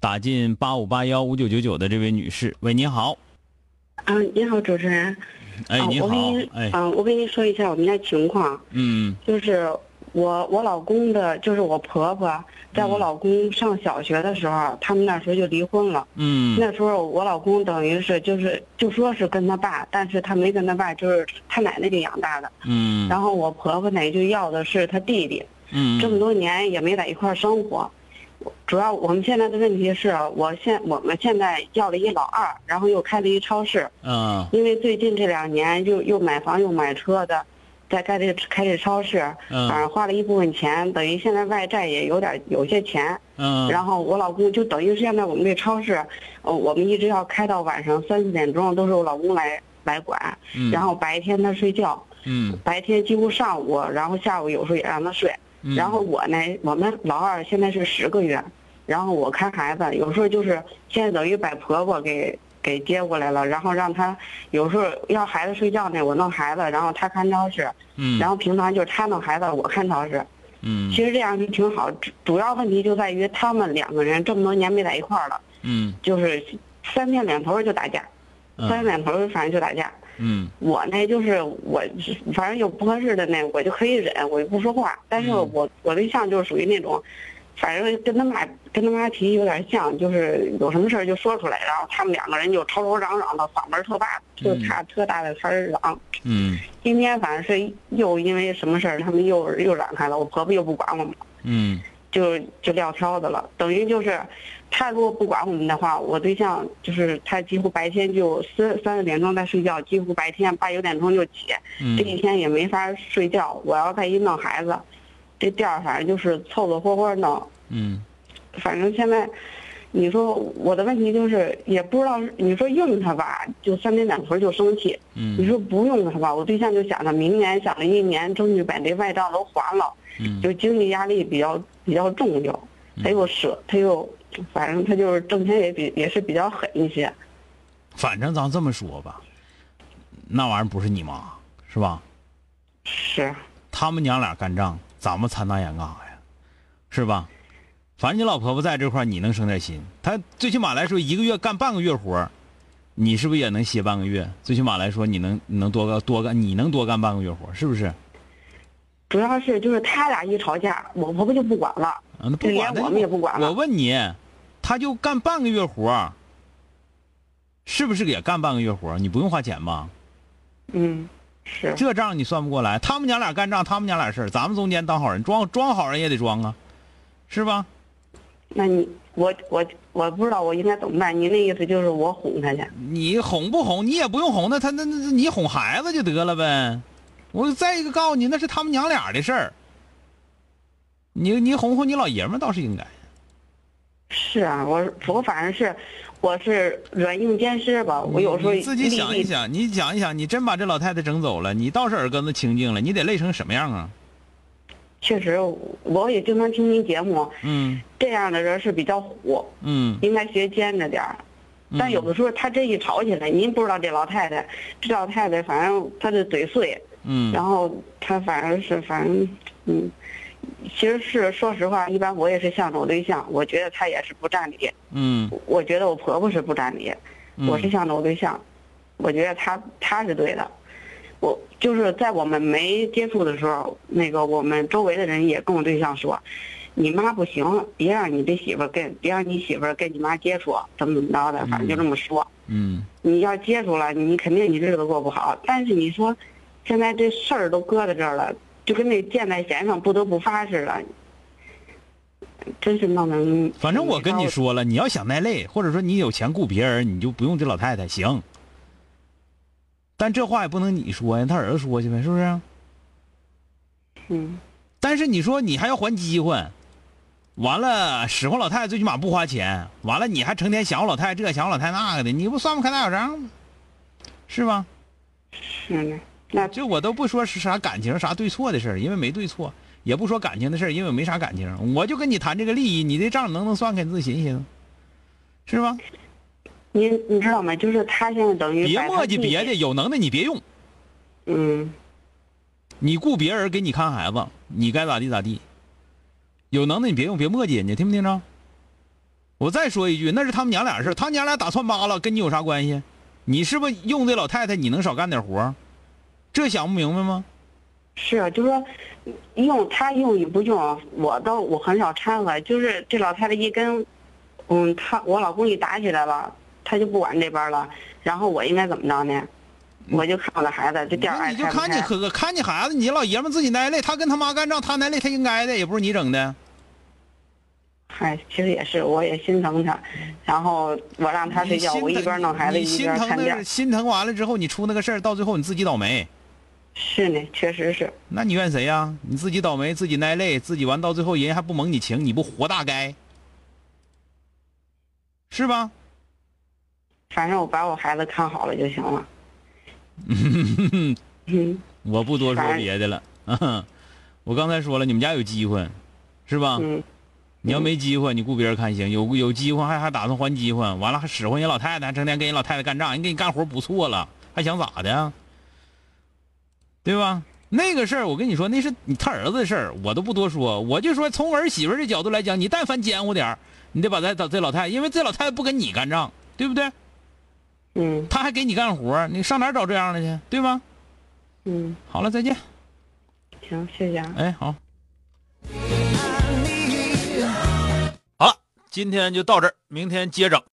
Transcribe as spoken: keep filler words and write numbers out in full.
打进八五八幺五九九九的这位女士，喂，您好。嗯、啊，您好，主持人。哎，您好。嗯、哎啊，我跟您说一下我们家情况。嗯。就是我我老公的，就是我婆婆，在我老公上小学的时候，嗯、他们那时候就离婚了。嗯。那时候我老公等于是就是就说是跟他爸，但是他没跟他爸，就是他奶奶给养大的。嗯。然后我婆婆呢就要的是他弟弟。嗯。这么多年也没在一块儿生活。主要我们现在的问题是我现我们现在要了一老二，然后又开了一超市。嗯，因为最近这两年又又买房又买车的，再开这开这超市，嗯，反正花了一部分钱，等于现在外债也有点有些钱。嗯，然后我老公就等于是现在我们这超市，呃，我们一直要开到晚上三四点钟，都是我老公来来管。嗯，然后白天他睡觉。嗯，白天几乎上午，然后下午有时候也让他睡。嗯，然后我呢，我们老二现在是十个月，然后我看孩子，有时候就是现在等于把婆婆给给接过来了，然后让她有时候要孩子睡觉呢，我弄孩子，然后她看超市。嗯，然后平常就是她弄孩子，我看超市。嗯，其实这样是挺好，主要问题就在于他们两个人这么多年没在一块儿了。嗯，就是三天两头就打架，嗯、三天两头反正就打架。嗯，我呢就是我，反正有不合适的呢，我就可以忍，我就不说话。但是我、嗯、我对象就是属于那种，反正跟他妈跟他妈脾气有点像，就是有什么事儿就说出来，然后他们两个人就吵吵嚷嚷的，嗓门特大，就差特大的开始嚷。嗯，今天反正是又因为什么事儿，他们又又嚷开了，我婆婆又不管我们。嗯，就就撂挑子了，等于就是。他如果不管我们的话，我对象就是他几乎白天就三三四点钟在睡觉，几乎白天八九点钟就起，这一天也没法睡觉。我要再一弄孩子，这店儿反正就是凑凑合合弄。嗯，反正现在，你说我的问题就是也不知道，你说用他吧，就三天两头就生气。嗯，你说不用他吧，我对象就想着明年想着一年争取把这外账都还了。嗯，就经济压力比较比较重就，他又舍他又。反正他就是挣钱也比也是比较狠一些。反正咱这么说吧，那玩意儿不是你妈是吧？是。他们娘俩干仗，咱们掺大眼干啥呀？是吧？反正你老婆婆在这块儿，你能省点心。她最起码来说，一个月干半个月活，你是不是也能歇半个月？最起码来说，你能你能多干多干，你能多干半个月活，是不是？主要是就是他俩一吵架，我婆婆就不管了，啊、不管我们也不管了。我问你。他就干半个月活，是不是也干半个月活？你不用花钱吧？嗯，是。这账你算不过来，他们娘俩干仗，他们娘俩事儿，咱们中间当好人，装装好人也得装啊，是吧？那你我我我不知道我应该怎么办。你那意思就是我哄他去？你哄不哄？你也不用哄他，他那那你哄孩子就得了呗。我再一个告诉你，那是他们娘俩的事儿。你你哄哄你老爷们倒是应该。是啊，我我反正是，我是软硬兼施吧。我有时候你自己想一想，你想一想，你真把这老太太整走了，你倒是耳根子清净了，你得累成什么样啊？确实，我也经常听您节目，嗯，这样的人是比较虎，嗯，应该学尖着点儿。但有的时候他真一吵起来，您不知道这老太太，这老太太反正她的嘴碎，嗯，然后她反正是反正嗯。其实是说实话，一般我也是向着我对象，我觉得他也是不占理。嗯，我觉得我婆婆是不占理，嗯、我是向着我对象，我觉得他他是对的。我就是在我们没接触的时候，那个我们周围的人也跟我对象说，你妈不行，别让你这媳妇跟别让你媳妇跟你妈接触，怎么怎么着的，反正就这么说。嗯，你要接触了，你肯定你日子过不好。但是你说，现在这事儿都搁在这儿了，就跟那箭在弦上不得不发似的，真是闹能。反正我跟你说了，你要想耐累，或者说你有钱雇别人，你就不用这老太太行。但这话也不能你说呀，他儿子说去呗，是不是？嗯。但是你说你还要还机会。完了，使唤老太太最起码不花钱。完了，你还成天想我老太太这，想我老太太那个的，你不算不开大小账吗？是吧？是。那就我都不说是啥感情、啥对错的事儿，因为没对错；也不说感情的事儿，因为没啥感情。我就跟你谈这个利益，你这账能不能算开，你自己寻思寻思，是吧？你你知道吗？就是他现在等于别磨叽别的，有能耐你别用。嗯。你雇别人给你看孩子，你该咋地咋地。有能耐你别用，别磨叽人家，听不听着？我再说一句，那是他们娘俩的事，他们娘俩打算扒了，跟你有啥关系？你是不是用这老太太，你能少干点活？这想不明白吗？是啊，就是说用他用与不用，我倒我很少掺和。就是这老太太一跟，嗯，他我老公一打起来了，他就不管这边了，然后我应该怎么着呢？我就看我的孩子，这店儿你就看你可看你孩子，你老爷们自己挨累，他跟他妈干仗，他挨累，他应该的，也不是你整的。哎，其实也是，我也心疼他，然后我让他睡觉，我一边弄孩子一边看店。心疼完了之后，你出那个事儿，到最后你自己倒霉。是呢，确实是。那你怨谁呀、啊？你自己倒霉，自己挨累，自己完到最后人还不蒙你情，你不活大该，是吧？反正我把我孩子看好了就行了。嗯，我不多说别的了。我刚才说了，你们家有机会，是吧？嗯。你要没机会，你雇别人看行；有有机会还还打算还机会，完了还使唤人老太太，还成天跟人老太太干仗，人给你干活不错了，还想咋的呀？对吧？那个事儿我跟你说，那是你他儿子的事儿，我都不多说。我就说从儿媳妇这角度来讲，你但凡奸乎点儿，你得把这这老太太，因为这老太太不跟你干仗，对不对？嗯。他还给你干活，你上哪儿找这样的去？对吧？嗯。好了，再见。行，谢谢啊。哎，好。今天就到这儿，明天接着。